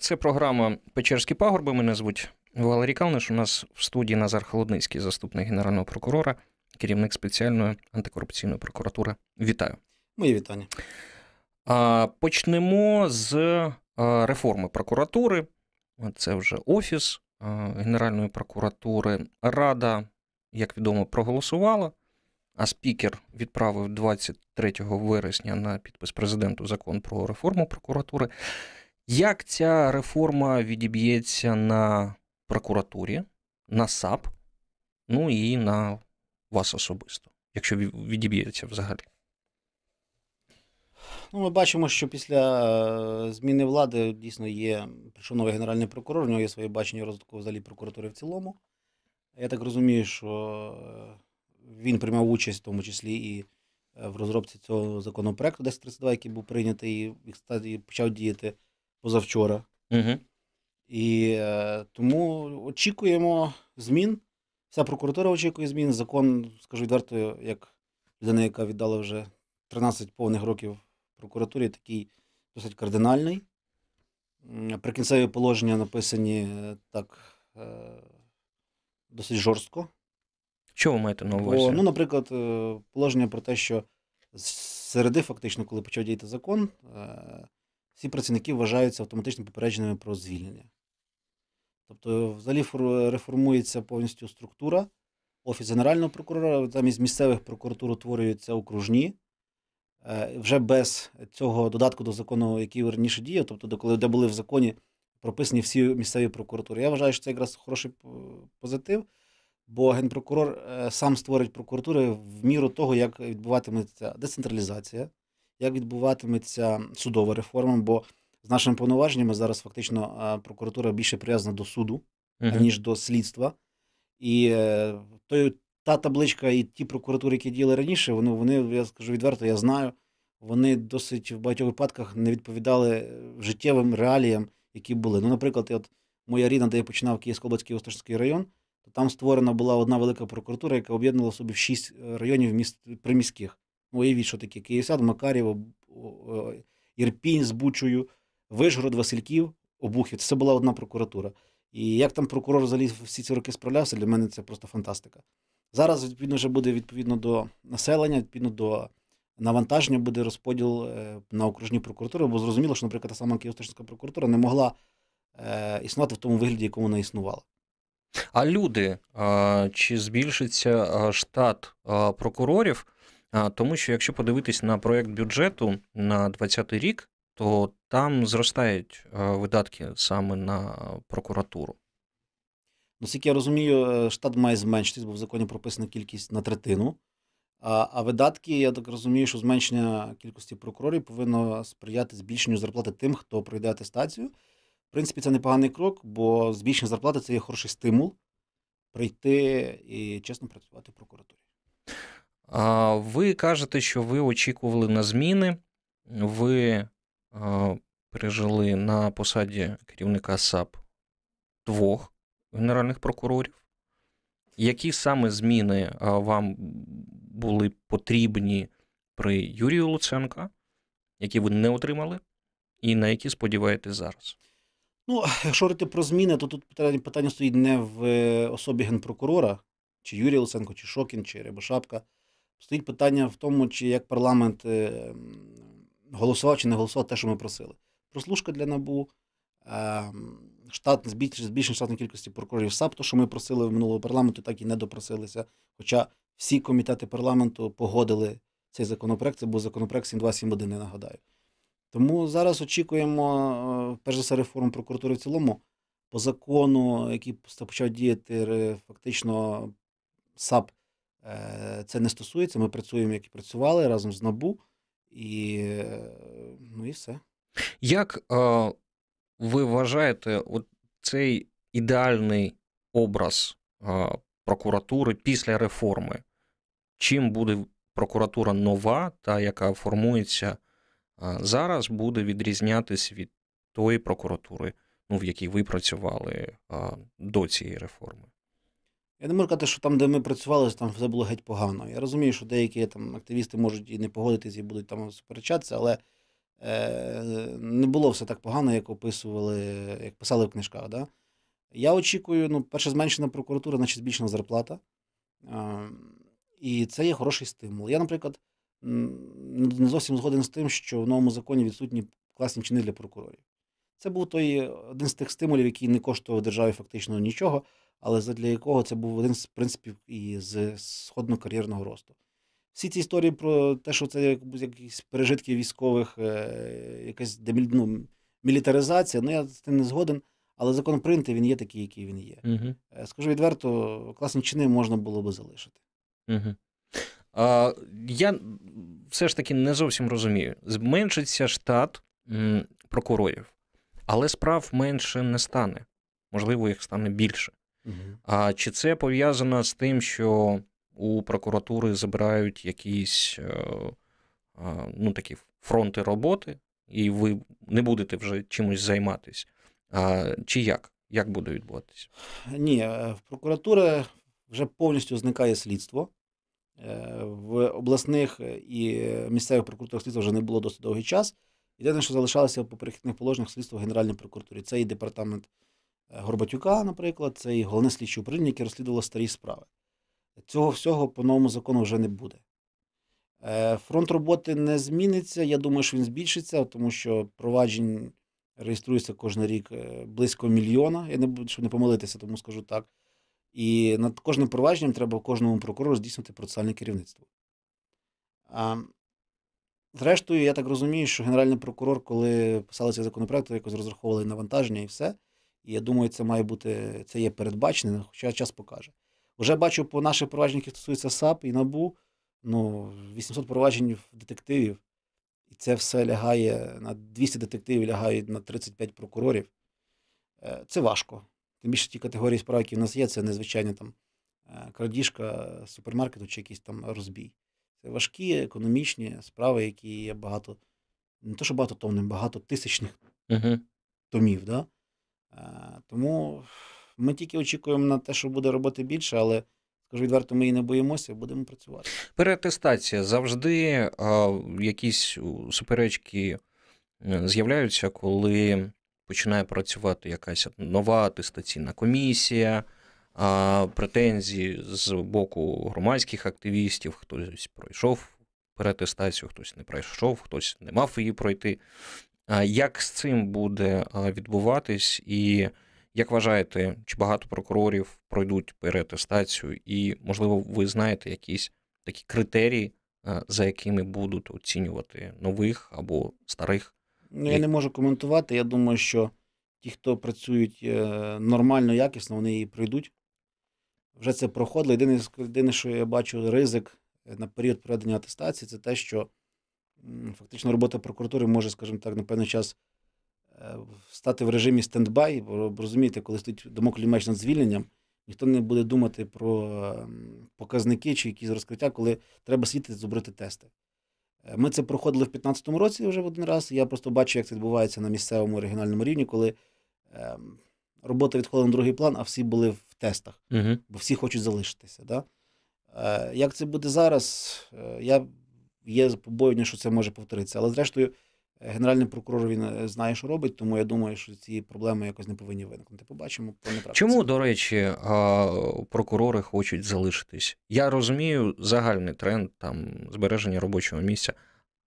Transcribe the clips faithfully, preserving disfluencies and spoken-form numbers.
Це програма «Печерські пагорби». Мене звуть Валерій Калниш. У нас в студії Назар Холодницький, заступник генерального прокурора, керівник спеціальної антикорупційної прокуратури. Вітаю. Мої вітання. Почнемо з реформи прокуратури. Це вже Офіс Генеральної прокуратури. Рада, як відомо, проголосувала, а спікер відправив двадцять третього вересня на підпис президенту закон про реформу прокуратури. Як ця реформа відіб'ється на прокуратурі, на САП, ну і на вас особисто, якщо відіб'ється взагалі? Ну, ми бачимо, що після зміни влади дійсно є, прийшов новий генеральний прокурор, у нього є своє бачення розвитку взагалі прокуратури в цілому. Я так розумію, що він приймав участь в тому числі і в розробці цього законопроекту десять тридцять два, який був прийнятий і почав діяти позавчора. Угу. І тому очікуємо змін, вся прокуратура очікує змін. Закон, скажу відверто, як людина, яка віддала вже тринадцять повних років прокуратурі, такий досить кардинальний. Прикінцеві положення написані так досить жорстко. Що ви маєте на увазі? Бо, ну, наприклад, положення про те, що з середи, фактично, коли почав діяти закон, всі працівники вважаються автоматично попередженими про звільнення. Тобто, взагалі реформується повністю структура. Офіс генерального прокурора, замість місцевих прокуратур утворюються окружні. Вже без цього додатку до закону, який раніше діяв, тобто, коли де були в законі прописані всі місцеві прокуратури. Я вважаю, що це якраз хороший позитив, бо генпрокурор сам створить прокуратури в міру того, як відбуватиметься децентралізація, як відбуватиметься судова реформа, бо з нашими повноваженнями зараз фактично прокуратура більше прив'язана до суду, uh-huh. ніж до слідства. І той, та табличка і ті прокуратури, які діяли раніше, вони, вони, я скажу відверто, я знаю, вони досить в багатьох випадках не відповідали життєвим реаліям, які були. Ну, наприклад, от моя рідна, де я починав Київськоблацький, Остарський район, то там створена була одна велика прокуратура, яка об'єднала в собі в шість районів міст, приміських. Ну, і від що таке? Київсад, Макарів, Ірпінь з Бучою, Вишгород, Васильків, Обухів. Це була одна прокуратура. І як там прокурор заліз всі ці роки справлявся, для мене це просто фантастика. Зараз, відповідно, вже буде відповідно до населення, відповідно до навантаження буде розподіл на окружні прокуратури, бо зрозуміло, що, наприклад, та сама Київська прокуратура не могла існувати в тому вигляді, якому вона існувала. А люди, чи збільшиться штат прокурорів? Тому що, якщо подивитись на проєкт бюджету на двадцятий рік, то там зростають видатки саме на прокуратуру. Наскільки я розумію, штат має зменшитись, бо в законі прописана кількість на третину. А, а видатки, я так розумію, що зменшення кількості прокурорів повинно сприяти збільшенню зарплати тим, хто пройде атестацію. В принципі, це непоганий крок, бо збільшення зарплати – це є хороший стимул прийти і чесно працювати в прокуратурі. А ви кажете, що ви очікували на зміни, ви а, пережили на посаді керівника САП двох генеральних прокурорів. Які саме зміни вам були потрібні при Юрію Луценка, які ви не отримали, і на які сподіваєтесь зараз? Ну, якщо говорити про зміни, то тут питання стоїть не в особі генпрокурора, чи Юрія Луценко, чи Шокін, чи Рибошапка. Стоїть питання в тому, чи як парламент голосував чи не голосував те, що ми просили. Прослушка для НАБУ, штат, збільшення штатної кількості прокурорів САП, то, що ми просили в минулого парламенту, так і не допросилися. Хоча всі комітети парламенту погодили цей законопроект, це був законопроект сім два сім один, не нагадаю. Тому зараз очікуємо, перш за все, реформу прокуратури в цілому. По закону, який почав діяти, фактично САП це не стосується. Ми працюємо, як і працювали, разом з НАБУ. І, ну і все. Як е, ви вважаєте, от цей ідеальний образ е, прокуратури після реформи? Чим буде прокуратура нова, та яка формується е, зараз, буде відрізнятися від тої прокуратури, ну, в якій ви працювали е, до цієї реформи? Я не можу казати, що там, де ми працювали, там все було геть погано. Я розумію, що деякі там активісти можуть і не погодитись, і будуть там суперечатися, але не було все так погано, як описували, як писали в книжках. Да? Я очікую, ну, перше, зменшена прокуратура, значить збільшена зарплата. І це є хороший стимул. Я, наприклад, не зовсім згоден з тим, що в новому законі відсутні класні чини для прокурорів. Це був той один з тих стимулів, який не коштував державі фактично нічого, але для якого це був один з принципів і з сходно-кар'єрного росту. Всі ці історії про те, що це якісь пережитки військових, якась ну, мілітаризація, ну я з тим не згоден, але закон прийнятий, він є такий, який він є. Угу. Скажу відверто, класні чини можна було би залишити. Угу. А, я все ж таки не зовсім розумію. Зменшиться штат прокурорів, але справ менше не стане. Можливо, їх стане більше. Угу. А чи це пов'язано з тим, що у прокуратури забирають якісь ну, такі фронти роботи, і ви не будете вже чимось займатися? Чи як? Як буде відбуватися? Ні, в прокуратури вже повністю зникає слідство. В обласних і місцевих прокуратурах слідства вже не було досить довгий час. Єдине, що залишалося по перехідних положеннях слідства в Генеральній прокуратурі. Це і департамент Горбатюка, наприклад, це і головне слідче управління, яке розслідувало старі справи. Цього всього по новому закону вже не буде. Фронт роботи не зміниться, я думаю, що він збільшиться, тому що проваджень реєструється кожен рік близько мільйона, я не буду, щоб не помилитися, тому скажу так. І над кожним провадженням треба кожному прокурору здійснити процесуальне керівництво. А, зрештою, я так розумію, що генеральний прокурор, коли писали цей законопроект, якось розраховували навантаження і все. І я думаю, це має бути, це є передбачене, хоча час покаже. Вже бачу по наших провадженнях, які стосуються САП і НАБУ, ну, вісімсот проваджень детективів, і це все лягає, на двісті детективів лягають на тридцять п'ять прокурорів. Це важко. Тим більше ті категорії справ, які в нас є, це незвичайна там крадіжка супермаркету чи якийсь там розбій. Це важкі економічні справи, які є багато, не то що багатотомним, багато тисячних uh-huh. томів. Да? Тому ми тільки очікуємо на те, що буде роботи більше, але, скажу відверто, ми її не боїмося, будемо працювати. Переатестація. Завжди а, якісь суперечки з'являються, коли починає працювати якась нова атестаційна комісія, а, претензії з боку громадських активістів, хтось пройшов переатестацію, хтось не пройшов, хтось не мав її пройти. А, як з цим буде відбуватись і як вважаєте, чи багато прокурорів пройдуть переатестацію і, можливо, ви знаєте якісь такі критерії, за якими будуть оцінювати нових або старих? Ну, я не можу коментувати. Я думаю, що ті, хто працюють нормально, якісно, вони її пройдуть. Вже це проходило. Єдине, єдине, що я бачу ризик на період проведення атестації, це те, що фактично робота прокуратури може, скажімо так, на певний час стати в режимі стендбай, бо, розумієте, коли стоїть домоклів меч над звільненням, ніхто не буде думати про показники чи якісь розкриття, коли треба сидіти, зробити тести. Ми це проходили в п'ятнадцятому році вже в один раз, я просто бачу, як це відбувається на місцевому регіональному рівні, коли робота відходила на другий план, а всі були в тестах, угу. бо всі хочуть залишитися. Да? Як це буде зараз, я є побоювання, що це може повторитися, але зрештою Генеральний прокурор, він знає, що робить, тому я думаю, що ці проблеми якось не повинні виникнути. Побачимо, по неправді. Чому, до речі, прокурори хочуть залишитись? Я розумію загальний тренд, там, збереження робочого місця,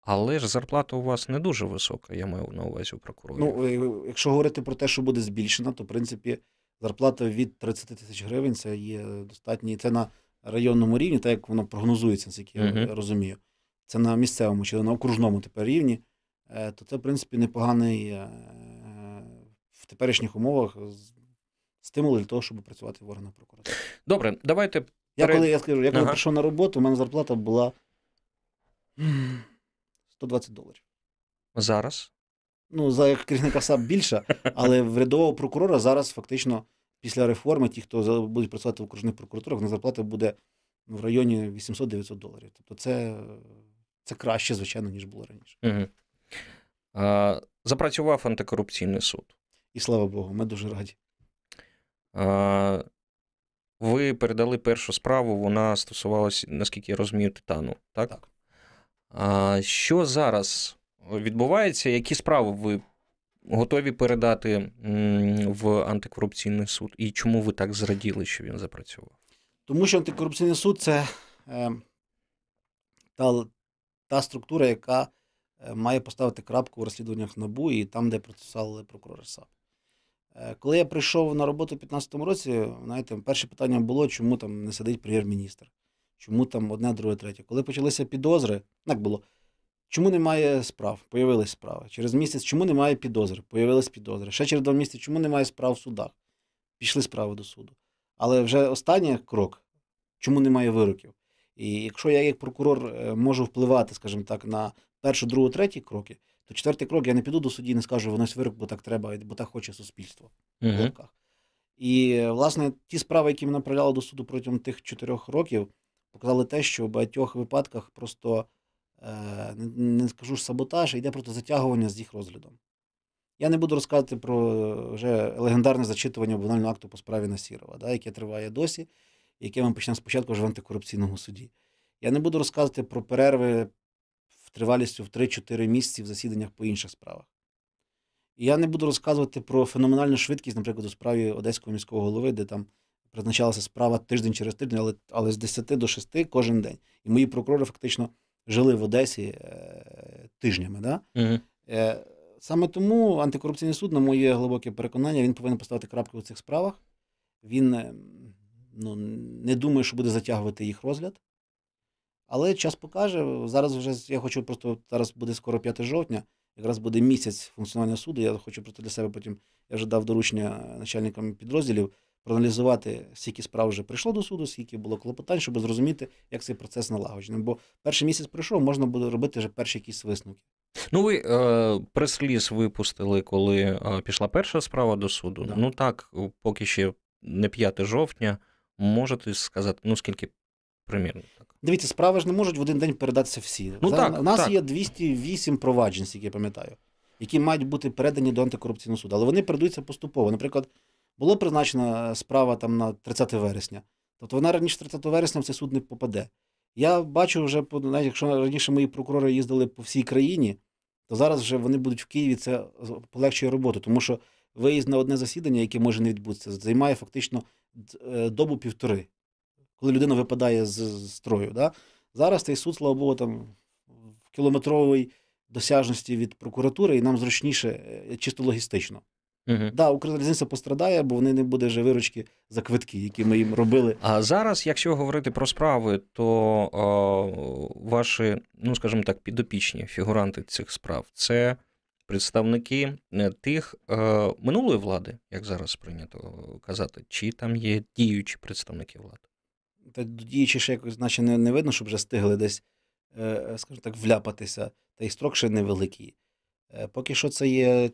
але ж зарплата у вас не дуже висока, я маю на увазі у прокурорів. Ну, якщо говорити про те, що буде збільшено, то, в принципі, зарплата від тридцять тисяч гривень, це є достатньо, це на районному рівні, так як воно прогнозується, наскільки я uh-huh. розумію. Це на місцевому чи на окружному тепер рівні. То це, в принципі, непоганий в теперішніх умовах стимул для того, щоб працювати в органах прокуратури. Добре, давайте... Я коли, я скажу, я коли ага. прийшов на роботу, у мене зарплата була сто двадцять доларів. Зараз? Ну, за керівника САП більше, але в рядового прокурора зараз фактично після реформи ті, хто будуть працювати в окружних прокуратурах, на зарплата буде в районі вісімсот-дев'ятсот доларів. Тобто це, це краще, звичайно, ніж було раніше. Угу. Запрацював антикорупційний суд. І слава Богу, ми дуже раді. Ви передали першу справу, вона стосувалася, наскільки я розумію, титану, так? Так. Що зараз відбувається? Які справи ви готові передати в антикорупційний суд? І чому ви так зраділи, що він запрацював? Тому що антикорупційний суд – це та, та структура, яка має поставити крапку в розслідуваннях НАБУ і там, де процесували прокурори САП. Коли я прийшов на роботу у дві тисячі п'ятнадцятому році, знаєте, перше питання було, чому там не сидить прем'єр-міністр, чому там одне, друге, третє. Коли почалися підозри, так було, чому немає справ, появились справи. Через місяць, чому немає підозри, появились підозри. Ще через два місяці, чому немає справ в судах, пішли справи до суду. Але вже останній крок, чому немає вироків. І якщо я як прокурор можу впливати, скажімо так, на першу, другу, третій кроки, то четвертий крок я не піду до судді і не скажу, винось вирок, бо так треба, бо так хоче суспільство. Uh-huh. І, власне, ті справи, які ми направляли до суду протягом тих чотирьох років, показали те, що в багатьох випадках просто, не скажу ж саботаж, йде просто затягування з їх розглядом. Я не буду розказувати про вже легендарне зачитування обвинувального акту по справі Насірова, да, яке триває досі, яке ми почнемо спочатку вже в антикорупційному суді. Я не буду розказувати про перерви в тривалістю в три-чотири місяці в засіданнях по інших справах. І я не буду розказувати про феноменальну швидкість, наприклад, у справі одеського міського голови, де там призначалася справа тиждень через тиждень, але, але з десяти до шести кожен день. І мої прокурори фактично жили в Одесі е, тижнями. Да? Угу. Е, саме тому антикорупційний суд, на моє глибоке переконання, він повинен поставити крапку у цих справах. Він... Ну, не думаю, що буде затягувати їх розгляд, але час покаже. Зараз вже я хочу просто, зараз буде скоро п'яте жовтня, якраз буде місяць функціонування суду, я хочу просто для себе потім, я вже дав доручення начальникам підрозділів проаналізувати, скільки справ вже прийшло до суду, скільки було клопотань, щоб зрозуміти, як цей процес налагоджений. Бо перший місяць пройшов, можна буде робити вже перші якісь висновки. Ну, ви е, прес-ліз випустили, коли е, пішла перша справа до суду. Да. Ну так, поки ще не п'яте жовтня, можете сказати, ну скільки примірно? Так. Дивіться, справи ж не можуть в один день передатися всі. Ну, так, у нас так. є двісті вісім проваджень, які я пам'ятаю, які мають бути передані до антикорупційного суду. Але вони передаються поступово. Наприклад, була призначена справа там, на тридцяте вересня. Тобто вона раніше тридцятого вересня в цей суд не попаде. Я бачу вже, навіть якщо раніше мої прокурори їздили по всій країні, то зараз вже вони будуть в Києві, це полегшує роботу. Тому що виїзд на одне засідання, яке може не відбутися, займає фактично добу-півтори, коли людина випадає з строю. Да? Зараз цей суд, слава Богу, там, в кілометровій досяжності від прокуратури, і нам зручніше чисто логістично. Угу. Да, Укрзалізниця пострадає, бо в неї не буде вже виручки за квитки, які ми їм робили. А зараз, якщо говорити про справи, то о, ваші, ну скажімо так, підопічні фігуранти цих справ, це... представники тих е, минулої влади, як зараз прийнято казати, чи там є діючі представники влади? Та діючі ще якось, наче не, не видно, щоб вже стигли десь, е, скажімо так, вляпатися, та й строк ще невеликий. Е, поки що це є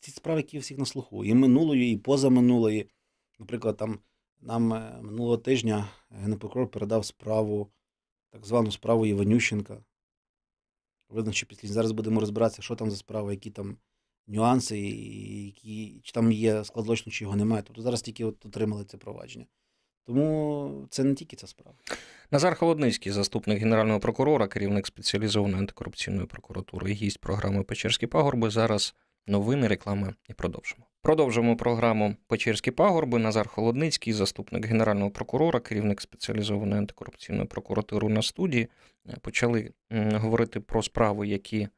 ці справи, які всіх на слуху, і минулої, і позаминулої. Наприклад, там нам минулого тижня генпрокурор передав справу, так звану справу Іванющенка. Визначив після. Зараз будемо розбиратися, що там за справа, які там нюанси, які, чи там є склад злочину, чи його немає. Тобто зараз тільки от отримали це провадження. Тому це не тільки ця справа. Назар Холодницький, заступник генерального прокурора, керівник спеціалізованої антикорупційної прокуратури, гість програми «Печерські пагорби». Зараз новини, реклами і продовжимо. Продовжимо програму «Печерські пагорби». Назар Холодницький, заступник генерального прокурора, керівник спеціалізованої антикорупційної прокуратури на студії. Почали говорити про справи, які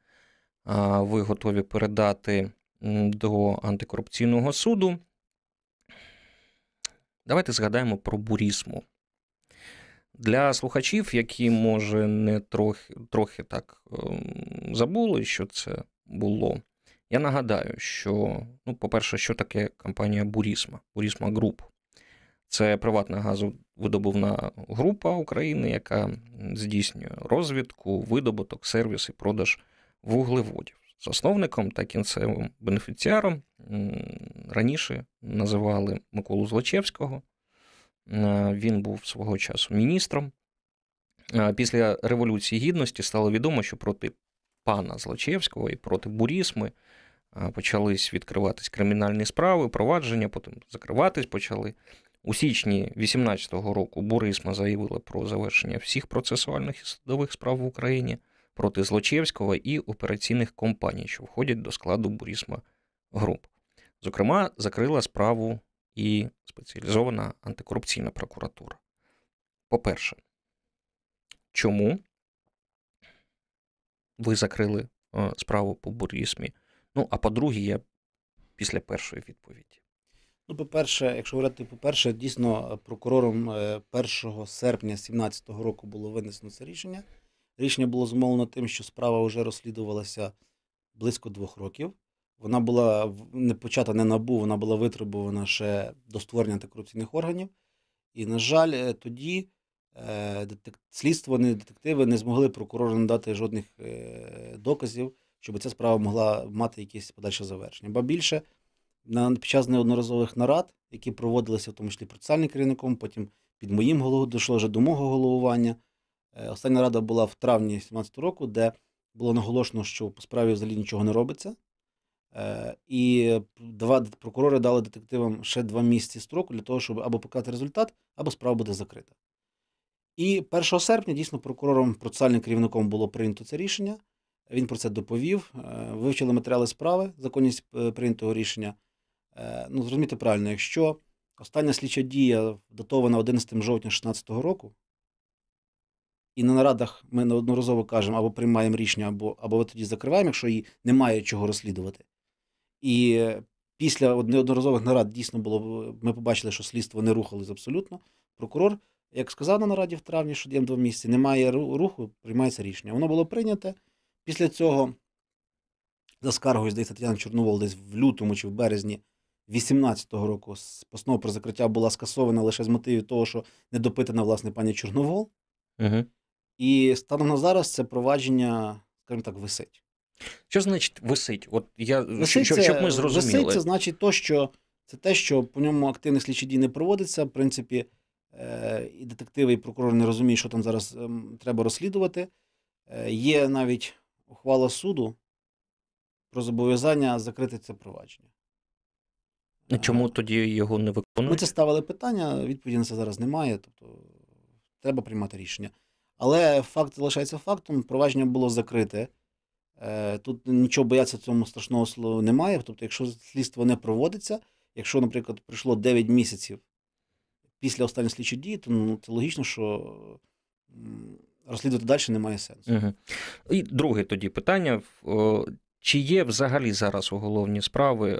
ви готові передати до антикорупційного суду. Давайте згадаємо про Бурісму. Для слухачів, які, може, не трохи, трохи так забули, що це було, я нагадаю, що, ну, по-перше, що таке компанія Burisma, Burisma Group. Це приватна газовидобувна група України, яка здійснює розвідку, видобуток, сервіс і продаж вуглеводів. Засновником та кінцевим бенефіціаром раніше називали Миколу Злочевського. Він був свого часу міністром. Після Революції Гідності стало відомо, що проти пана Злочевського і проти Бурісми почались відкриватись кримінальні справи, провадження, потім закриватись почали. У січні дві тисячі вісімнадцятого року Бурісма заявила про завершення всіх процесуальних і судових справ в Україні. проти Злочевського і операційних компаній, що входять до складу Burisma груп. Зокрема, закрила справу і спеціалізована антикорупційна прокуратура. По-перше, чому ви закрили справу по Бурісмі? Ну, а по-друге, я після першої відповіді. Ну, по-перше, якщо говорити по-перше, дійсно прокурором першого серпня дві тисячі сімнадцятого року було винесено це рішення. Рішення було зумовлено тим, що справа вже розслідувалася близько двох років. Вона була не почата не НАБУ, вона була витребувана ще до створення антикорупційних органів. І, на жаль, тоді слідство, детективи не змогли прокурору надати жодних доказів, щоб ця справа могла мати якісь подальше завершення. Ба більше, під час неодноразових нарад, які проводилися, в тому числі процесуальним керівником, потім під моїм головою, дійшло вже до мого головування. Остання рада була в травні дві тисячі сімнадцятого року, де було наголошено, що по справі взагалі нічого не робиться. І два прокурори дали детективам ще два місяці строку для того, щоб або показати результат, або справа буде закрита. І першого серпня дійсно прокурором, процесуальним керівником було прийнято це рішення. Він про це доповів, вивчили матеріали справи, законність прийнятого рішення. Ну, зрозуміти правильно, якщо остання слідча дія датована одинадцятого жовтня дві тисячі шістнадцятого року, і на нарадах ми неодноразово кажемо, або приймаємо рішення, або, або тоді закриваємо, якщо її немає чого розслідувати. І після неодноразових нарад дійсно було, ми побачили, що слідство не рухалось абсолютно. Прокурор, як сказав на нараді в травні, що діємо два місяці, немає руху, приймається рішення. Воно було прийнято. Після цього, за скаргою, здається, Тетяна Чорновол десь в лютому чи в березні дві тисячі вісімнадцятого року постанова про закриття була скасована лише з мотивів того, що не допитана, власне, пані Чорновол. Угу. І станом на зараз це провадження, скажімо так, висить. Що значить висить? От я, висить щоб, це, щоб ми зрозуміли. Висить це значить то, що це те, що по ньому активних слідчих дій не проводиться. В принципі, е і детективи, і прокурори не розуміють, що там зараз е треба розслідувати. Е є навіть ухвала суду про зобов'язання закрити це провадження. Чому тоді його не виконують? Ми це ставили питання, відповіді на це зараз немає, тобто треба приймати рішення. Але факт залишається фактом, провадження було закрите. Тут нічого боятися цьому страшного слова немає. Тобто, якщо слідство не проводиться, якщо, наприклад, пройшло дев'ять місяців після останньої слідчої дії, то ну, це логічно, що розслідувати далі немає сенсу. Угу. І друге тоді питання. Чи є взагалі зараз уголовні справи,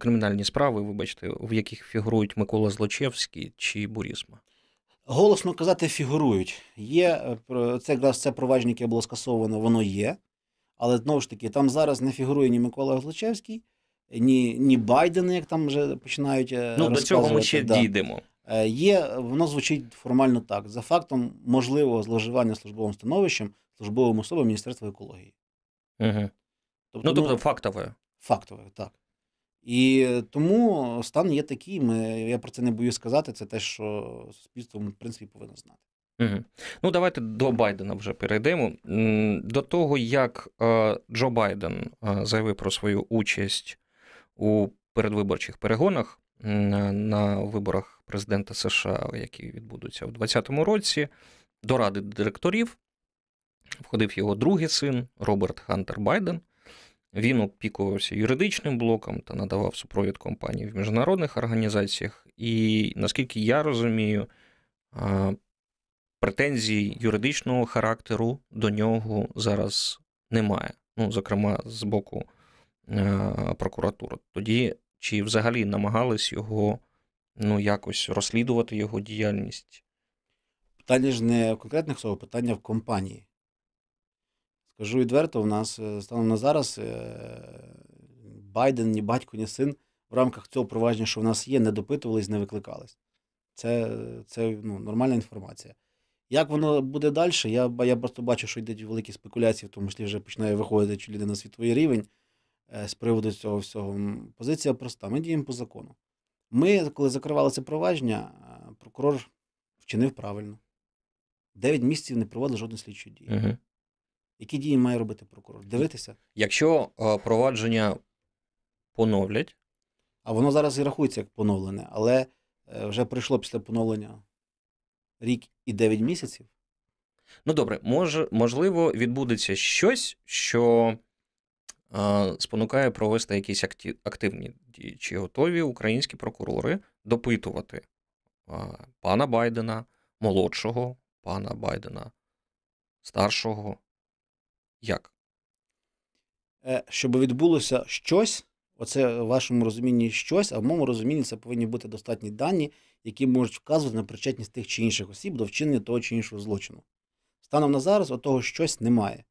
кримінальні справи, вибачте, в яких фігурують Микола Злочевський чи Бурісма? Голосно казати, фігурують. Є, це якраз це провадження, яке було скасовано, воно є. Але, знову ж таки, там зараз не фігурує ні Микола Злочевський, ні, ні Байден, як там вже починають розказувати. Ну, до цього ми ще да. дійдемо. Є, воно звучить формально так. За фактом можливого зловживання службовим становищем, службовим особам Міністерства екології. Угу. Тобто, ну, тобто ну, фактове. Фактове, так. І тому стан є такий, ми, я про це не боюсь сказати, це те, що суспільство, в принципі, повинно знати. Угу. Ну, давайте до Байдена вже перейдемо. До того, як Джо Байден заявив про свою участь у передвиборчих перегонах на виборах президента США, які відбудуться у двадцятому році, до Ради директорів входив його другий син Роберт Хантер Байден. Він опікувався юридичним блоком та надавав супровід компаній в міжнародних організаціях. І, наскільки я розумію, претензій юридичного характеру до нього зараз немає. Ну, зокрема, з боку прокуратури. Тоді, чи взагалі намагались його, ну, якось розслідувати його діяльність? Питання ж не в конкретних словах, питання в компанії. Кажу відверто, у нас станом на зараз Байден, ні батько, ні син в рамках цього провадження, що в нас є, не допитувались, не викликались. Це, це ну, нормальна інформація. Як воно буде далі? Я, я просто бачу, що йдуть великі спекуляції, в тому числі вже починає виходити людина на світовий рівень з приводу цього всього. Позиція проста. Ми діємо по закону. Ми, коли закривали це провадження, прокурор вчинив правильно. Дев'ять місяців не проводили жодної слідчої дії. Угу. Які дії має робити прокурор? Дивитися? Якщо е, провадження поновлять? А воно зараз і рахується як поновлене, але е, вже пройшло після поновлення рік і дев'ять місяців. Ну добре, мож, можливо, відбудеться щось, що е, спонукає провести якісь актив, активні дії. Чи готові українські прокурори допитувати е, пана Байдена, молодшого, пана Байдена, старшого? Як? Щоб відбулося щось, оце в вашому розумінні щось, а в моєму розумінні це повинні бути достатні дані, які можуть вказувати на причетність тих чи інших осіб до вчинення того чи іншого злочину. Станом на зараз отого щось немає.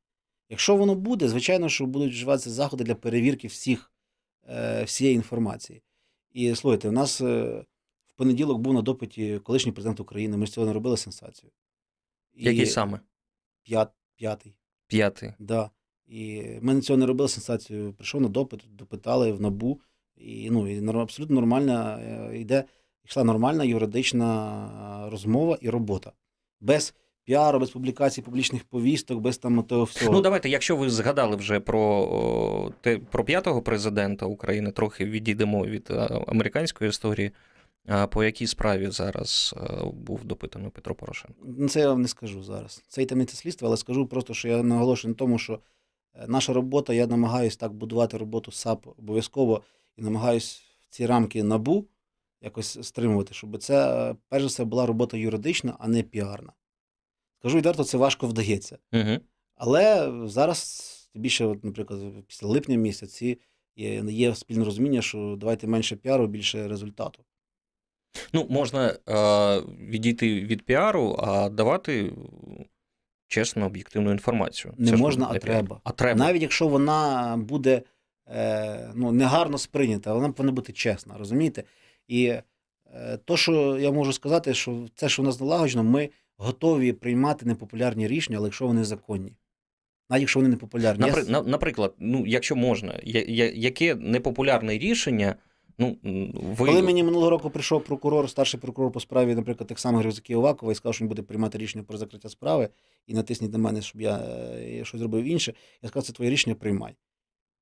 Якщо воно буде, звичайно, що будуть вживатися заходи для перевірки всіх, всієї інформації. І, слухайте, у нас в понеділок був на допиті колишній президент України, ми з цього не робили сенсацію. І... Який саме? П'ят... П'ятий. П'ятий? Так. Да. І ми на цього не робили сенсацію. Прийшов на допит, допитали в НАБУ. І, ну, і абсолютно нормальна йде, йшла нормальна юридична розмова і робота. Без піару, без публікацій, публічних повісток, без там того всього. Ну давайте, якщо ви згадали вже про, про п'ятого президента України, трохи відійдемо від американської історії, по якій справі зараз був допитаний Петро Порошенко? Це я вам не скажу зараз. Це і таємниця слідства, але скажу просто, що я наголошую на тому, що наша робота, я намагаюся так будувати роботу САП обов'язково і намагаюся ці рамки НАБУ якось стримувати, щоб це, перш за все, була робота юридична, а не піарна. Скажу відверто, це важко вдається. Угу. Але зараз, більше, наприклад, після липня місяці є, є спільне розуміння, що давайте менше піару, більше результату. Ну, можна е- відійти від піару, а давати... чесну, об'єктивну інформацію. Не це можна, а треба. а треба. Навіть якщо вона буде е, ну, негарно сприйнята, вона повинна бути чесна, розумієте? І е, то, що я можу сказати, що це, що в нас налагоджено, ми готові приймати непопулярні рішення, але якщо вони законні. Навіть якщо вони непопулярні. Напри, я... на, наприклад, ну, якщо можна, я, я, яке непопулярне рішення... Ну, ви... Коли мені минулого року прийшов прокурор, старший прокурор по справі, наприклад, так само Григорій Закиєвакова, і сказав, що він буде приймати рішення про закриття справи, і натисніть на мене, щоб я щось зробив інше, я сказав, це твоє рішення, приймай.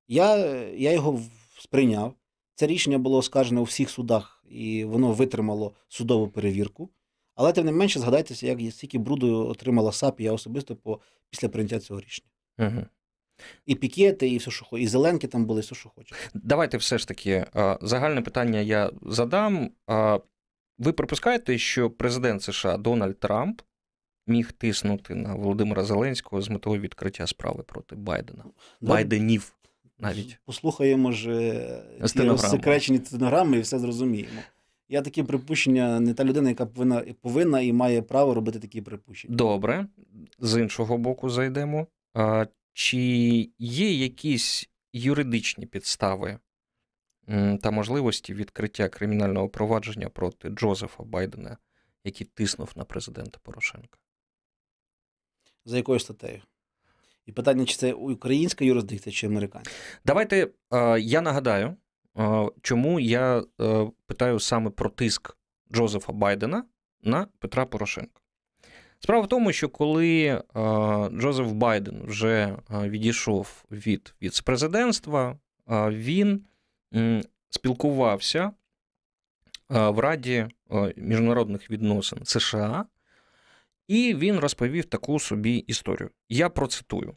Я, я його сприйняв, це рішення було оскаржено у всіх судах, і воно витримало судову перевірку, але тим не менше, згадайтеся, як стільки бруду отримала САП, і я особисто по, після прийняття цього рішення. Угу. І пікети, і все, що хоче, і зеленки там були, все, що хоче. Давайте все ж таки, загальне питання я задам. Ви припускаєте, що президент США Дональд Трамп міг тиснути на Володимира Зеленського з метою відкриття справи проти Байдена? Давай, Байденів навіть. Послухаємо ж розсекречені стенограми і все зрозуміємо. Я такі припущення, не та людина, яка повинна, повинна і має право робити такі припущення. Добре. З іншого боку зайдемо. Чи є якісь юридичні підстави та можливості відкриття кримінального провадження проти Джозефа Байдена, який тиснув на президента Порошенка? За якою статтею? І питання, чи це українська юрисдикція, чи американська? Давайте я нагадаю, чому я питаю саме про тиск Джозефа Байдена на Петра Порошенка. Справа в тому, що коли Джозеф Байден вже відійшов від віцепрезидентства, він спілкувався в Раді міжнародних відносин США, і він розповів таку собі історію. Я процитую.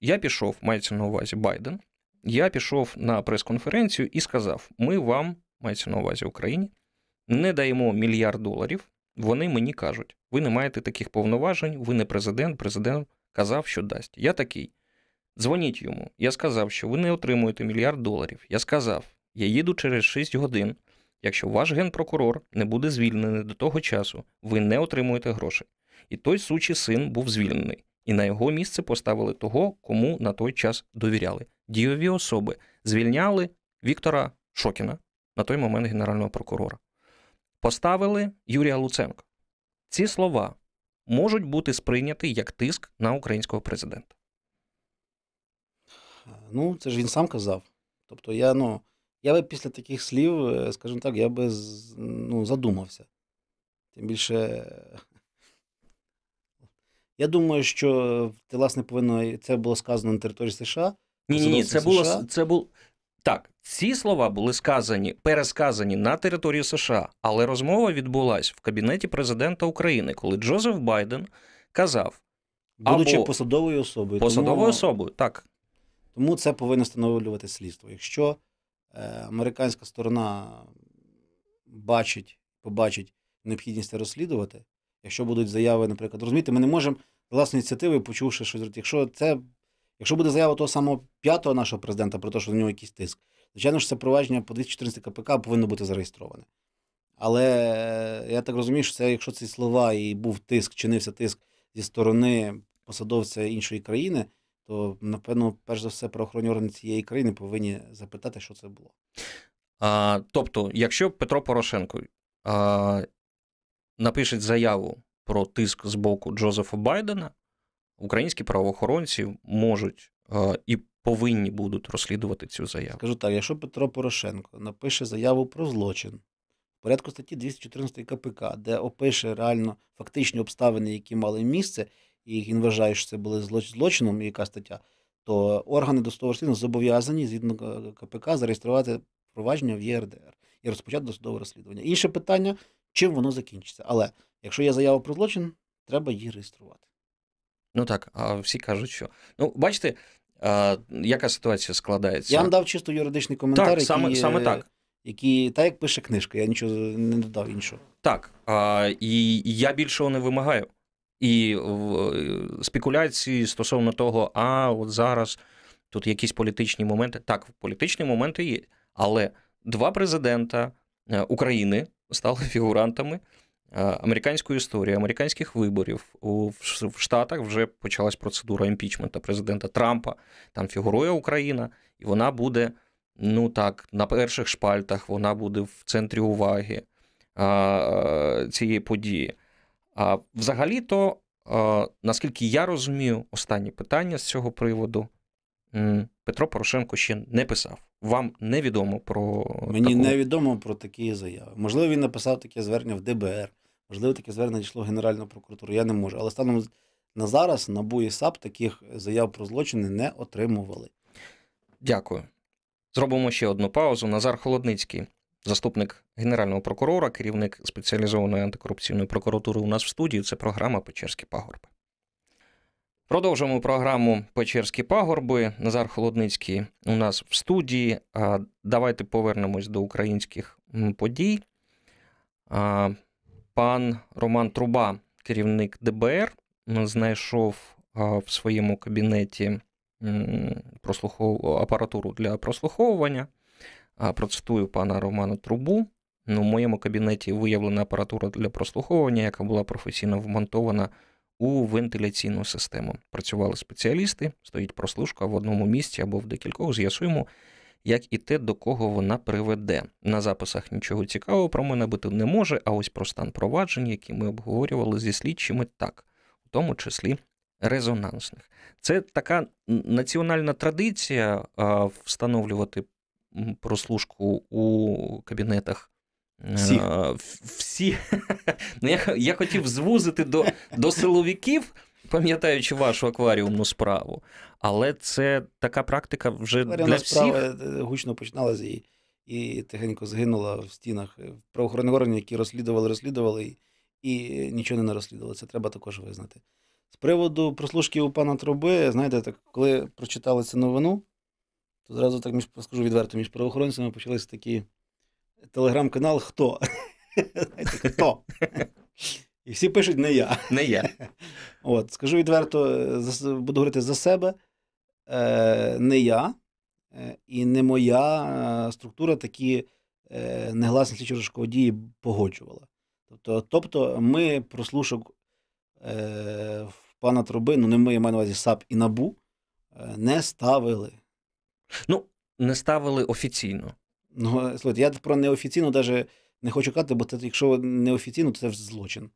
Я пішов, мається на увазі Байден, я пішов на прес-конференцію і сказав, ми вам, мається на увазі Україні, не даємо мільярд доларів. Вони мені кажуть, ви не маєте таких повноважень, ви не президент, президент казав, що дасть. Я такий. Дзвоніть йому. Я сказав, що ви не отримуєте мільярд доларів. Я сказав, я їду через шість годин. Якщо ваш генпрокурор не буде звільнений до того часу, ви не отримуєте грошей. І той сучий син був звільнений. І на його місце поставили того, кому на той час довіряли. Дійові особи звільняли Віктора Шокіна, на той момент генерального прокурора. Поставили Юрія Луценка. Ці слова можуть бути сприйняті як тиск на українського президента. Ну, це ж він сам казав. Тобто я, ну, я би після таких слів, скажімо так, я би, ну, задумався. Тим більше, я думаю, що, власне, повинно, це було сказано на території США. Ні-ні, це було, це було... Так, ці слова були сказані, пересказані на території США, але розмова відбулася в кабінеті президента України, коли Джозеф Байден казав, Будучи або посадовою особою. Посадовою тому, особою, так. Тому це повинно встановлювати слідство. Якщо е, американська сторона бачить, побачить необхідність розслідувати, якщо будуть заяви, наприклад, розумієте, ми не можемо власної ініціативи, почувши щось, якщо це, якщо буде заява того самого п'ятого нашого президента про те, що на нього якийсь тиск, звичайно ж, це провадження по двісті чотирнадцятому КПК повинно бути зареєстроване. Але е, я так розумію, що це, якщо ці слова і був тиск, чинився тиск зі сторони посадовця іншої країни, то, напевно, перш за все, правоохоронні органи цієї країни повинні запитати, що це було. А, тобто, якщо Петро Порошенко а, напише заяву про тиск з боку Джозефа Байдена, українські правоохоронці можуть а, і повинні будуть розслідувати цю заяву. Скажу так, якщо Петро Порошенко напише заяву про злочин в порядку статті двісті чотирнадцять КПК, де опише реально фактичні обставини, які мали місце, і він вважає, що це були злочином, яка стаття, то органи досудового розслідування зобов'язані, згідно КПК, зареєструвати провадження в Є Р Д Р і розпочати досудове розслідування. Інше питання, чим воно закінчиться. Але якщо є заява про злочин, треба її реєструвати. Ну так, а всі кажуть, що... Ну, бачите, а, яка ситуація складається? Я вам дав чисто юридичний коментар, так, який... Саме, саме так. Які, так як пише книжка, я нічого не додав іншого. Так, а, і я більшого не вимагаю. І спекуляції стосовно того, а от зараз тут якісь політичні моменти. Так, політичні моменти є, але два президента України стали фігурантами американської історії, американських виборів. В Штатах вже почалась процедура імпічменту президента Трампа, там фігурує Україна, і вона буде, ну так, на перших шпальтах, вона буде в центрі уваги цієї події. А взагалі-то, наскільки я розумію, останні питання з цього приводу Петро Порошенко ще не писав. Вам невідомо про... Мені таку... невідомо про такі заяви. Можливо, він написав таке звернення в Д Б Р, можливо, таке звернення дійшло в Генеральну прокуратуру, я не можу. Але станом на зараз НАБУ і САП таких заяв про злочини не отримували. Дякую. Зробимо ще одну паузу. Назар Холодницький, заступник генерального прокурора, керівник спеціалізованої антикорупційної прокуратури у нас в студії. Це програма «Печерські пагорби». Продовжуємо програму «Печерські пагорби». Назар Холодницький у нас в студії. Давайте повернемось до українських подій. Пан Роман Труба, керівник Д Б Р, знайшов в своєму кабінеті апаратуру для прослуховування. Процитую пана Романа Трубу. У моєму кабінеті виявлена апаратура для прослуховування, яка була професійно вмонтована у вентиляційну систему. Працювали спеціалісти, стоїть прослушка в одному місці або в декількох, з'ясуємо, як і те, до кого вона приведе. На записах нічого цікавого про мене бути не може, а ось про стан проваджень, які ми обговорювали зі слідчими, так, у тому числі резонансних. Це така національна традиція встановлювати прослушку у кабінетах всіх. Всі. Ну, я, я хотів звузити до, до силовиків, пам'ятаючи вашу акваріумну справу, але це така практика вже акваріумна для всіх. Справа гучно починалася і, і тихенько згинула в стінах правоохоронні органи, які розслідували, розслідували і, і нічого не розслідували. Це треба також визнати. З приводу прослушки у пана Труби, знаєте, так, коли прочитали цю новину, то зразу так, між, скажу відверто, між правоохоронцями почалися такі телеграм-канал «Хто?». Знаєте, «Хто?». І всі пишуть «Не я». Не я. От, скажу відверто, буду говорити за себе, не я і не моя структура такі негласні слідчі розшукові дії погоджувала. Тобто, тобто ми прослушок в пана Труби, ну не ми, я маю на увазі САП і НАБУ, не ставили. Ну, не ставили офіційно. Ну, слухайте, я про неофіційно навіть не хочу казати, бо це, якщо неофіційно, то це вже злочин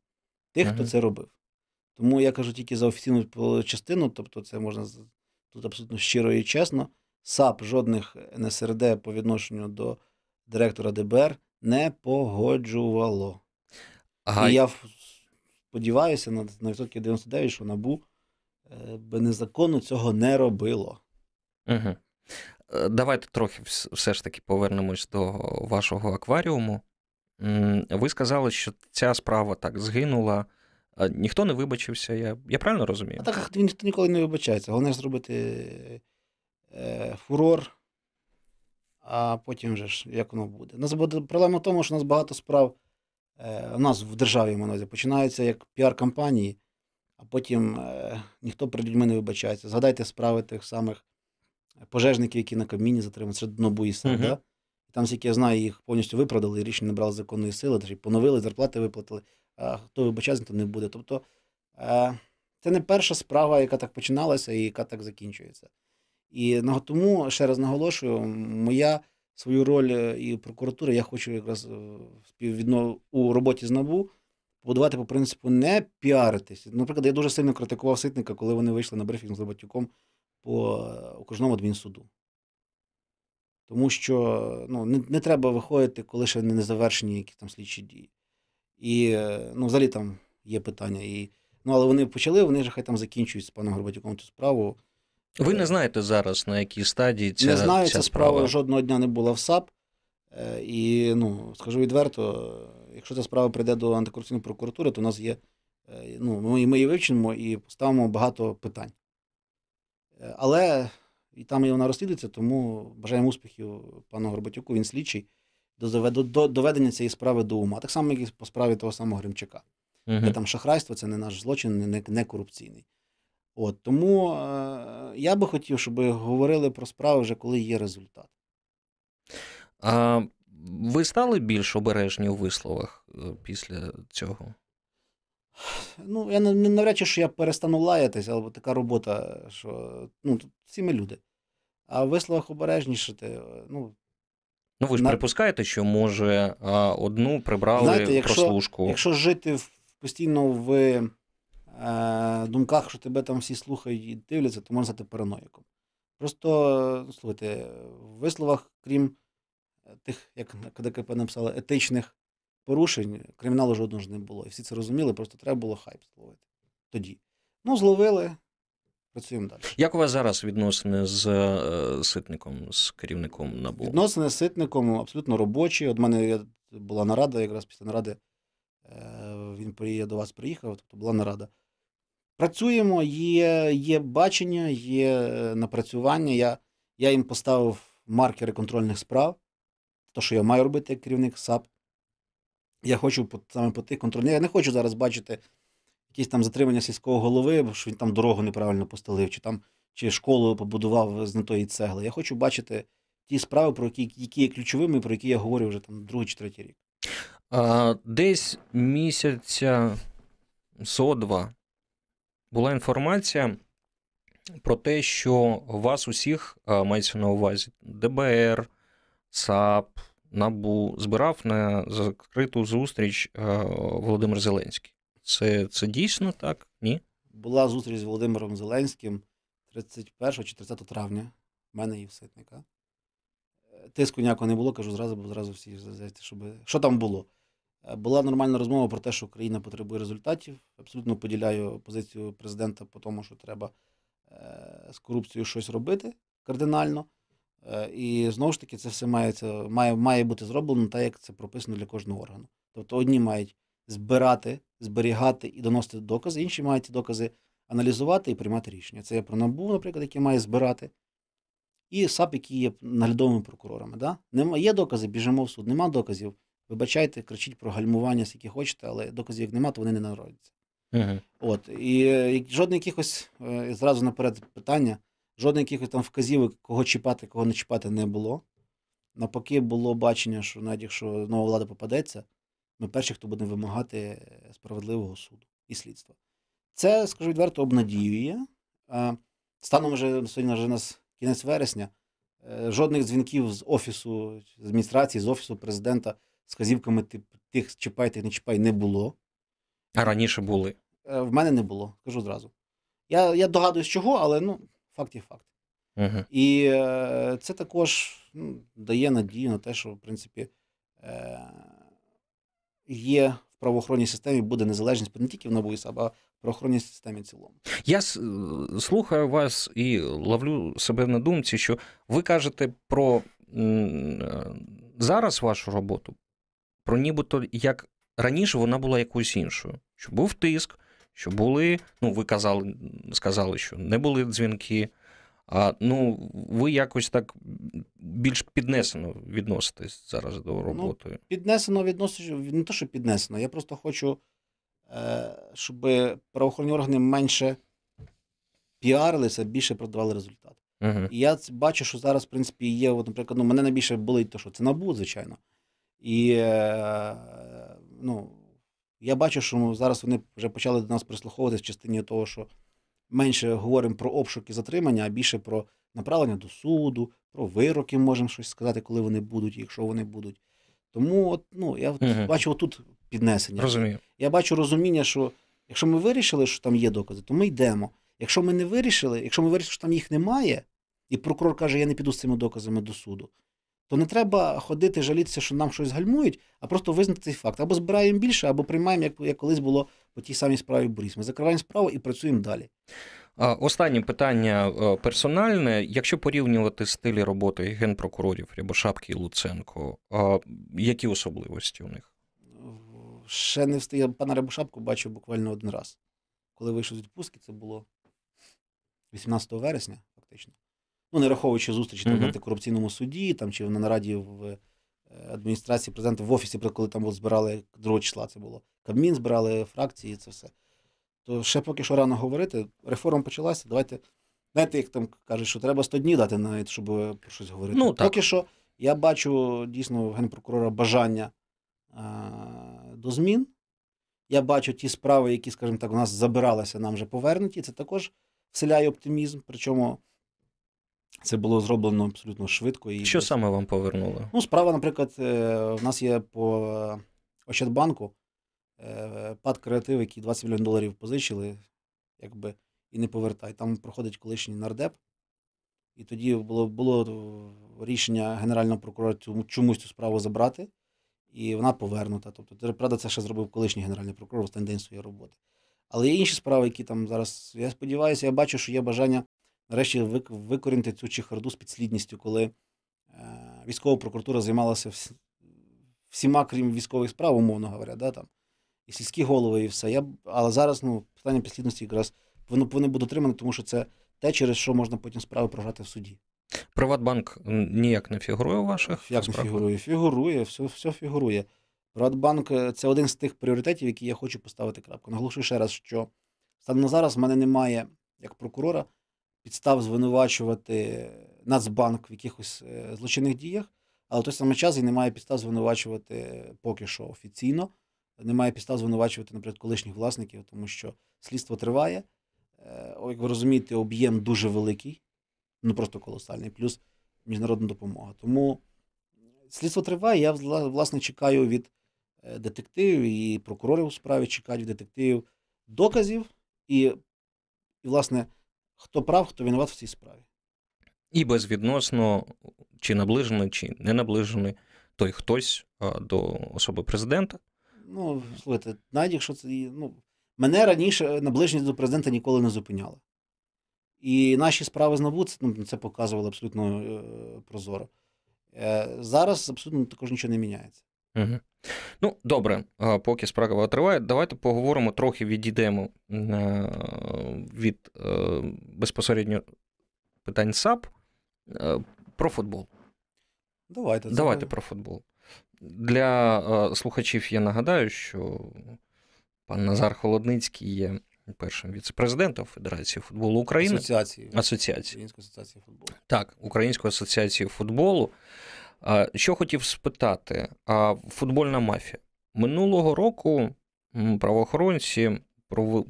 тих, ага, хто це робив. Тому я кажу тільки за офіційну частину, тобто це можна тут абсолютно щиро і чесно. САП жодних НСРД по відношенню до директора Д Б Р не погоджувало. Ага. І я сподіваюся на, на відсотки дев'яносто дев'ять, що НАБУ би незаконно цього не робило. Ага. Давайте трохи все ж таки повернемось до вашого акваріуму. Ви сказали, що ця справа так згинула А ніхто не вибачився, я, я правильно розумію? А так, ніхто ніколи не вибачається. Головне зробити е, фурор, а потім вже ж, як воно буде. У нас буде проблема в тому, що у нас багато справ, е, у нас в державі, мені, починаються як піар-кампанії, а потім е, ніхто перед людьми не вибачається. Згадайте справи тих самих пожежників, які на Кабміні затримуються, НАБУ і САП, да? Там, скільки я знаю, їх повністю виправдали, рішення не брали законної сили, тож поновили, зарплати виплатили. А хто вибачається, то не буде. Тобто це не перша справа, яка так починалася і яка так закінчується. І тому, ще раз наголошую, моя свою роль і прокуратури я хочу якраз у роботі з НАБУ побудувати по принципу не піаритись. Наприклад, я дуже сильно критикував Ситника, коли вони вийшли на брифінг з Робертюком по окружному адмінсуду. Тому що ну, не, не треба виходити, коли ще не завершені якісь там слідчі дії. І, ну, взагалі там є питання. І, ну, але вони почали, вони ж хай там закінчують з паном Горбатюком цю справу. Ви не знаєте зараз, на якій стадії ця, не знаю, ця, ця справа? справа жодного дня не була в САП. І, ну, скажу відверто, якщо ця справа прийде до антикорупційної прокуратури, то у нас є, ну, ми, ми її вивчимо і поставимо багато питань. Але і там і вона розслідується, тому бажаємо успіхів пану Горбатюку, він слідчий, до доведення цієї справи до ума. Так само, як і по справі того самого Гримчака. Uh-huh. Де там шахрайство, це не наш злочин, не, не корупційний. От, тому е, я би хотів, щоб говорили про справи вже, коли є результат. А ви стали більш обережні у висловах після цього? Ну, я не навряд чи, що я перестану лаятися, але така робота, що ну, тут всі ми люди. А в висловах обережніше, ти, ну, Ну, ви ж на... припускаєте, що, може, одну прибрали, знаєте, якщо, прослушку? Якщо жити в, постійно в е, думках, що тебе там всі слухають і дивляться, то можна стати параноїком. Просто, слухайте, в висловах, крім тих, як КДКП написали, етичних порушень, криміналу жодного ж не було. І всі це розуміли, просто треба було хайп зловити. Тоді. Ну, зловили. Працюємо далі. Як у вас зараз відносини з е, Ситником, з керівником НАБУ? Відносини з Ситником абсолютно робочі. От в мене була нарада, якраз після наради е, він приїде до вас приїхав, тобто була нарада. Працюємо, є, є бачення, є напрацювання. Я, я їм поставив маркери контрольних справ, то, що я маю робити як керівник САП. Я хочу саме по тих контрольних. Я не хочу зараз бачити якісь там затримання сільського голови, що він там дорогу неправильно постелив, чи там чи школу побудував з не тої цегли. Я хочу бачити ті справи, про які, які є ключовими, про які я говорю вже там другий чи третій рік. А, десь місяця зо два була інформація про те, що вас усіх, а, мається на увазі ДБР, САП, НАБУ, збирав на закриту зустріч а, Володимир Зеленський. Це, це дійсно так? Ні? Була зустріч з Володимиром Зеленським тридцять першого чи тридцятого травня. В мене і в Ситника. Тиску ніякого не було, кажу зразу, бо зразу всі, щоб... Що там було? Була нормальна розмова про те, що Україна потребує результатів. Абсолютно поділяю позицію президента по тому, що треба з корупцією щось робити кардинально. І знову ж таки це все має, це має, має бути зроблено так, як це прописано для кожного органу. Тобто одні мають збирати, зберігати і доносити докази. Інші мають ці докази аналізувати і приймати рішення. Це я про НАБУ, наприклад, яке має збирати. І САП, які є наглядовими прокурорами. Да? Нема, є докази, біжимо в суд. Нема доказів, вибачайте, кричіть про гальмування, скільки хочете, але доказів як нема, то вони не народяться. Угу. От. І, і жодних якихось, зразу наперед питання, жодних якихось там вказівок, кого чіпати, кого не чіпати, не було. Навпаки, було бачення, що навіть якщо нова влада попадеться, ми перші, хто буде вимагати справедливого суду і слідства. Це, скажу відверто, обнадіює. Станом вже сьогодні вже у нас кінець вересня. Жодних дзвінків з Офісу, з адміністрації, з Офісу президента з вказівками тих чіпай, тих не чіпай не було. А раніше були? В мене не було, кажу зразу. Я, я догадуюсь чого, але ну, факт є факт. Угу. І це також ну, дає надію на те, що, в принципі, е- є в правоохоронній системі, буде незалежність не тільки в НАБУ і САП, а в правоохоронній системі в цілому. Я слухаю вас і ловлю себе на думці, що ви кажете про зараз вашу роботу, про нібито як раніше вона була якоюсь іншою. Що був тиск, що були, ну, ви казали, сказали, що не були дзвінки. А, ну, ви якось так більш піднесено відноситесь зараз до роботи. Ну, піднесено відноситься, не те, що піднесено. Я просто хочу, щоб правоохоронні органи менше піарилися, більше продавали результат. Угу. І я бачу, що зараз, в принципі, є, от, наприклад, ну, мене найбільше болить те, що це НАБУ, звичайно. І, ну, я бачу, що зараз вони вже почали до нас прислуховуватися в частині того, що менше говоримо про обшуки, затримання, а більше про направлення до суду, про вироки можемо щось сказати, коли вони будуть, якщо вони будуть. Тому от, ну, я угу. бачу отут піднесення. Розумію. Я бачу розуміння, що якщо ми вирішили, що там є докази, то ми йдемо. Якщо ми не вирішили, якщо ми вирішили, що там їх немає, і прокурор каже, я не піду з цими доказами до суду, то не треба ходити, жалітися, що нам щось гальмують, а просто визнати цей факт. Або збираємо більше, або приймаємо, як, як колись було по тій самій справі Burisma. Закриваємо справу і працюємо далі. Останнє питання персональне. Якщо порівнювати стилі роботи генпрокурорів Рибошапки і Луценко, які особливості у них? Ще не встиг. Я пана Рибошапку бачив буквально один раз. Коли вийшов з відпустки, це було вісімнадцятого вересня, фактично. Ну, не раховуючи зустрічі там, в антикорупційному суді, там, чи на нараді в адміністрації президента, в офісі, коли там збирали другого числа, це було. Кабмін збирали, фракції, це все. То ще поки що рано говорити. Реформа почалася, давайте, знаєте, як там кажуть, що треба сто днів дати, навіть, щоб про щось говорити. Ну, поки що я бачу, дійсно, в генпрокурора бажання а, до змін. Я бачу ті справи, які, скажімо так, у нас забиралися, нам вже повернуті. Це також вселяє оптимізм, причому це було зроблено абсолютно швидко. І що саме вам повернуло? Ну, справа, наприклад, в нас є по Ощадбанку пад креатив, який двадцять мільйонів доларів позичили, якби, і не повертай. Там проходить колишній нардеп, і тоді було, було рішення Генерального прокурора чомусь цю справу забрати, і вона повернута. Тобто, правда, це ще зробив колишній генеральний прокурор в останній день своєї роботи. Але є інші справи, які там зараз, я сподіваюся, я бачу, що є бажання нарешті викорінити цю чехарду з підслідністю, коли е, військова прокуратура займалася вс... всіма, крім військових справ, умовно говоря, да, там, і сільські голови, і все. Я... Але зараз, ну, питання підслідності якраз воно повинно бути дотримане, тому що це те, через що можна потім справи програти в суді. Приватбанк ніяк не фігурує у ваших? Як не фігурує? Фігурує, все, все фігурує. Приватбанк – це один з тих пріоритетів, які я хочу поставити крапку. Наголошую ще раз, що станом на зараз в мене немає, як прокурора, підстав звинувачувати Нацбанк в якихось злочинних діях, але в той самий час і немає підстав звинувачувати поки що офіційно, немає підстав звинувачувати, наприклад, колишніх власників, тому що слідство триває. Як ви розумієте, об'єм дуже великий, ну просто колосальний, плюс міжнародна допомога. Тому слідство триває, я, власне, чекаю від детективів і прокурори у справі чекають від детективів доказів і, і власне, хто прав, хто винуват в цій справі. І безвідносно, чи наближений, чи не наближений той хтось а, до особи президента? Ну, слухайте, навіть якщо це... Ну, мене раніше наближеність до президента ніколи не зупиняла. І наші справи з НАБУ, це, ну, це показувало абсолютно е, прозоро. Е, зараз абсолютно також нічого не міняється. Угу. Ну, добре, поки справа триває, давайте поговоримо, трохи відійдемо від безпосередньо питань САП про футбол. Давайте, давайте про футбол. Для слухачів я нагадаю, що пан Назар Холодницький є першим віцепрезидентом Федерації футболу України. Асоціації. Асоціації. Української асоціації футболу. Так, Української асоціації футболу. Що хотів спитати, а футбольна мафія. Минулого року правоохоронці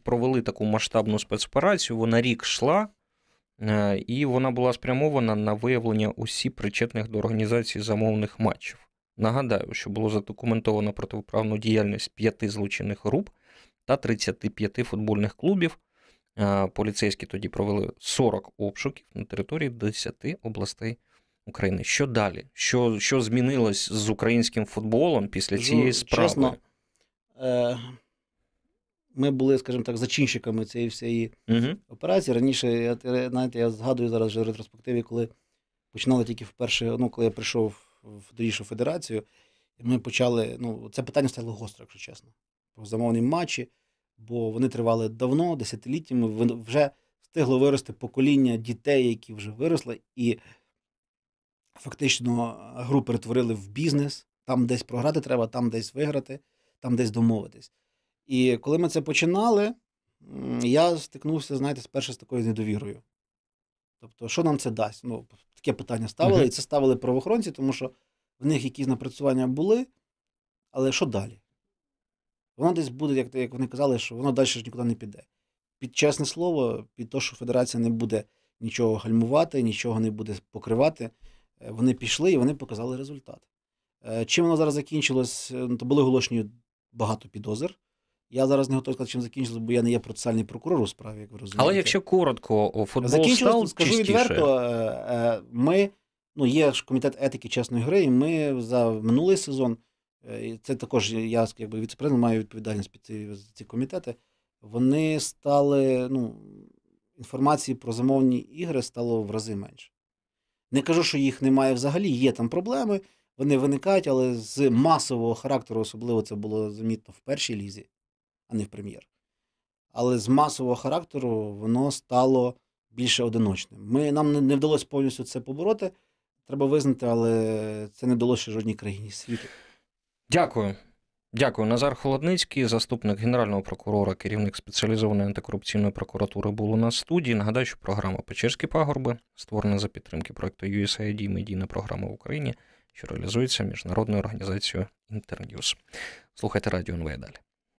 провели таку масштабну спецоперацію, вона рік йшла, і вона була спрямована на виявлення осіб, причетних до організації замовних матчів. Нагадаю, що було задокументовано протиправну діяльність п'яти злочинних груп та тридцяти п'яти футбольних клубів. Поліцейські тоді провели сорок обшуків на території десяти областей України. Що далі? Що, що змінилось з українським футболом після цієї справи? Чесно, ми були, скажімо так, зачинщиками цієї всієї угу. операції. Раніше, я, знаєте, я згадую зараз вже в ретроспективі, коли починали тільки вперше, ну, коли я прийшов в тодішню федерацію, ми почали, ну, це питання стало гостро, якщо чесно. Про замовні матчі, бо вони тривали давно, десятиліттями, вже встигло вирости покоління дітей, які вже виросли, і фактично гру перетворили в бізнес. Там десь програти треба, там десь виграти, там десь домовитись. І коли ми це починали, я стикнувся, знаєте, спершу з такою недовірою. Тобто, що нам це дасть? Ну, таке питання ставили, і це ставили правоохоронці, тому що в них якісь напрацювання були, але що далі? Воно десь буде, як, як вони казали, що воно далі ж нікуди не піде. Під чесне слово, під те, що федерація не буде нічого гальмувати, нічого не буде покривати, вони пішли і вони показали результат. Чим воно зараз закінчилось, то були оголошені багато підозр. Я зараз не готовий сказати, чим закінчилось, бо я не є процесуальний прокурор у справі, як ви розумієте. Але якщо коротко, футбол став чистіше? Скажу відверто, ми, ну, є ж комітет етики чесної гри, і ми за минулий сезон, це також я, якби віцепрезидент, маю відповідальність під ці, ці комітети, вони стали, ну, інформації про замовні ігри стало в рази менше. Не кажу, що їх немає взагалі, є там проблеми, вони виникають, але з масового характеру, особливо це було замітно в першій лізі, а не в прем'єр. Але з масового характеру воно стало більше одиночним. Ми, нам не вдалося повністю це побороти, треба визнати, але це не вдалося жодній країні світу. Дякую. Дякую. Назар Холодницький, заступник генерального прокурора, керівник спеціалізованої антикорупційної прокуратури, був у нас в студії. Нагадаю, що програма «Печерські пагорби» створена за підтримки проєкту ю ес ей ай ді «Медійна програма в Україні», що реалізується міжнародною організацією «Інтерньюз». Слухайте Радіо ен ве далі.